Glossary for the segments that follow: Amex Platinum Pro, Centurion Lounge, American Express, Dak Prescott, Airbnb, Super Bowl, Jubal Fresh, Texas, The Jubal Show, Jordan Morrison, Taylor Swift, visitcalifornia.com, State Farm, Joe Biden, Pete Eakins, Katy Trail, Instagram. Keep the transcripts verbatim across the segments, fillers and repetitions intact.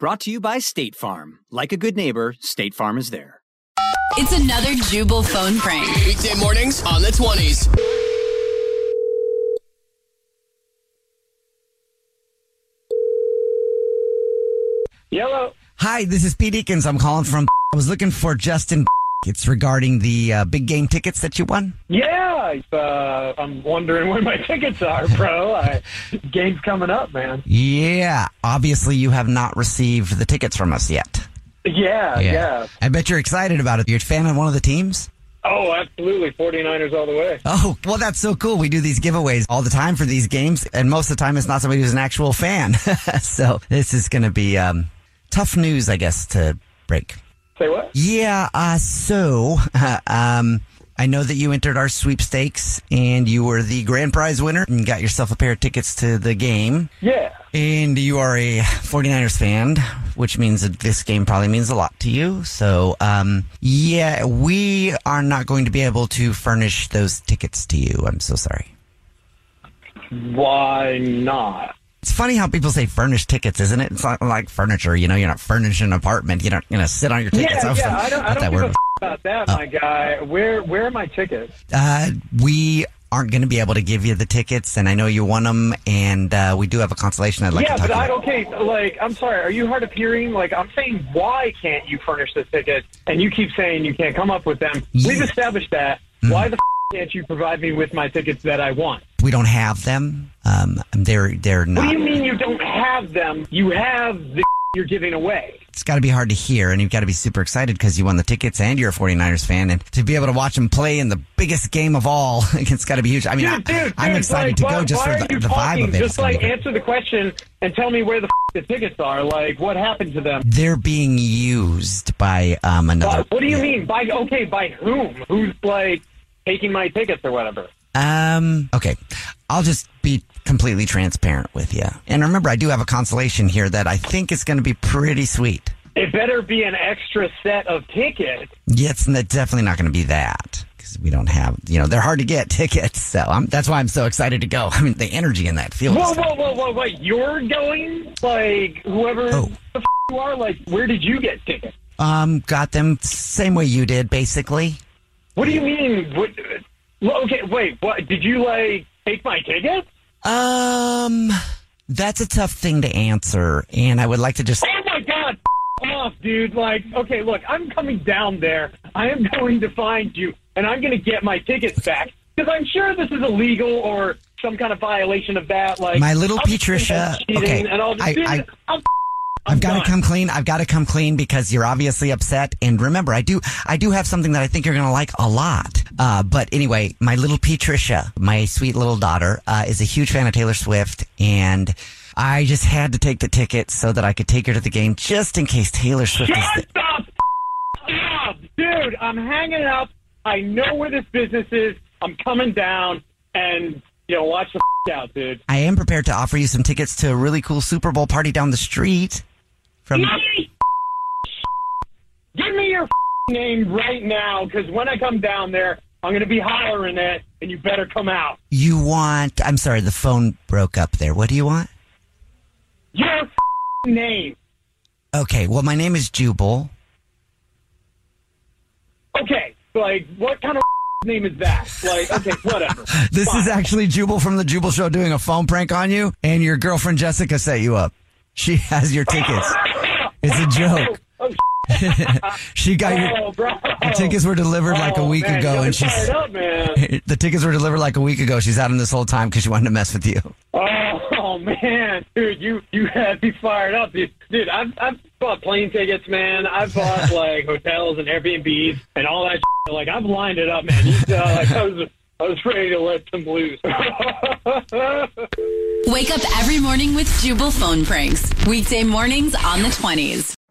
Brought to you by State Farm. Like a good neighbor, State Farm is there. It's another Jubal phone prank. Weekday mornings on the twenties. Hello. Hi, this is Pete Eakins. I'm calling from... I was looking for Justin... It's regarding the uh, big game tickets that you won? Yeah, uh, I'm wondering where my tickets are, bro. I, game's coming up, man. Yeah, obviously you have not received the tickets from us yet. Yeah, yeah. yeah. I bet you're excited about it. You're a fan of one of the teams? Oh, absolutely. forty-niners all the way. Oh, well, that's so cool. We do these giveaways all the time for these games, and most of the time it's not somebody who's an actual fan. So this is going to be um, tough news, I guess, to break. Say what? Yeah, uh, so uh, um, I know that you entered our sweepstakes and you were the grand prize winner and got yourself a pair of tickets to the game. Yeah. And you are a forty-niners fan, which means that this game probably means a lot to you. So, um, yeah, we are not going to be able to furnish those tickets to you. I'm so sorry. Why not? It's funny how people say furnished tickets, isn't it? It's not like furniture, you know, you're not furnishing an apartment. You don't, you know, sit on your tickets. Yeah, I yeah, I don't, I don't give a f- about that, oh. my guy. Where, where are my tickets? Uh, we aren't going to be able to give you the tickets, and I know you won them, and uh, we do have a consolation I'd like yeah, to talk about. Yeah, but I, okay, like, I'm sorry, are you hard of hearing? Like, I'm saying, why can't you furnish the tickets? And you keep saying you can't come up with them. Yeah. We've established that. Mm. Why the f- can't you provide me with my tickets that I want? We don't have them. Um, they're they're not. What do you mean you don't have them? You have the you're giving away. It's got to be hard to hear, and you've got to be super excited because you won the tickets and you're a forty-niners fan, and to be able to watch them play in the biggest game of all, it's got to be huge. I mean, dude, I, dude, I'm dude, excited like, to go why, just why for the, the vibe of it. Just like answer the question and tell me where the the tickets are. Like, what happened to them? They're being used by um another. By, what do you yeah. mean by okay? By whom? Who's like taking my tickets or whatever? Um. Okay, I'll just be completely transparent with you. And remember, I do have a consolation here that I think is going to be pretty sweet. It better be an extra set of tickets. Yeah, it's definitely not going to be that because we don't have, you know, they're hard to get tickets. So I'm, that's why I'm so excited to go. I mean, the energy in that feels. Whoa, whoa, whoa, whoa, whoa! You're going? Like whoever oh. the f- you are? Like, where did you get tickets? Um, got them same way you did, basically. What do you mean? What? Okay, wait, what, did you, like, take my ticket? Um, that's a tough thing to answer, and I would like to just... Oh, my God, f- off, dude. Like, okay, look, I'm coming down there. I am going to find you, and I'm going to get my tickets back, because I'm sure this is illegal or some kind of violation of that. Like, my little I'll Patricia... Okay, and I'll just, I... Dude, I I'll f- I've got to come clean. I've got to come clean because you're obviously upset. And remember, I do, I do have something that I think you're going to like a lot. Uh, but anyway, my little Patricia, my sweet little daughter, uh, is a huge fan of Taylor Swift. And I just had to take the ticket so that I could take her to the game just in case Taylor Swift is there. Shut the f- up! Dude, I'm hanging up. I know where this business is. I'm coming down and... Yo, watch the f*** out, dude. I am prepared to offer you some tickets to a really cool Super Bowl party down the street. From... No, you f- name right now, because when I come down there, I'm going to be hollering it, and you better come out. You want... I'm sorry, the phone broke up there. What do you want? Your f***ing name. Okay, well, my name is Jubal. Okay, like, what kind of f***ing name is that? Like, okay, whatever. This Fine. Is actually Jubal from The Jubal Show doing a phone prank on you, and your girlfriend Jessica set you up. She has your tickets. It's a joke. She got oh, your, your tickets were delivered oh, like a week man, ago, and she's up, man. The tickets were delivered like a week ago. She's had them this whole time because she wanted to mess with you. Oh, oh man, dude, you you had me fired up, dude. Dude, I've I've bought plane tickets, man. I've bought like hotels and Airbnbs and all that. Shit. Like I've lined it up, man. You, uh, like, I was I was ready to let some loose. Wake up every morning with Jubal phone pranks. Weekday mornings on the twenties.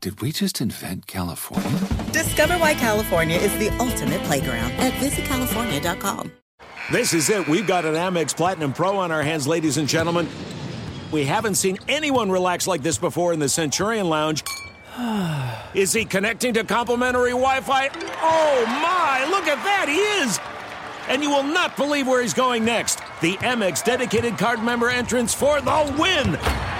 Did we just invent California? Discover why California is the ultimate playground at visit california dot com. This is it. We've got an Amex Platinum Pro on our hands, ladies and gentlemen. We haven't seen anyone relax like this before in the Centurion Lounge. Is he connecting to complimentary Wi-Fi? Oh, my. Look at that. He is. And you will not believe where he's going next. The Amex dedicated card member entrance for the win.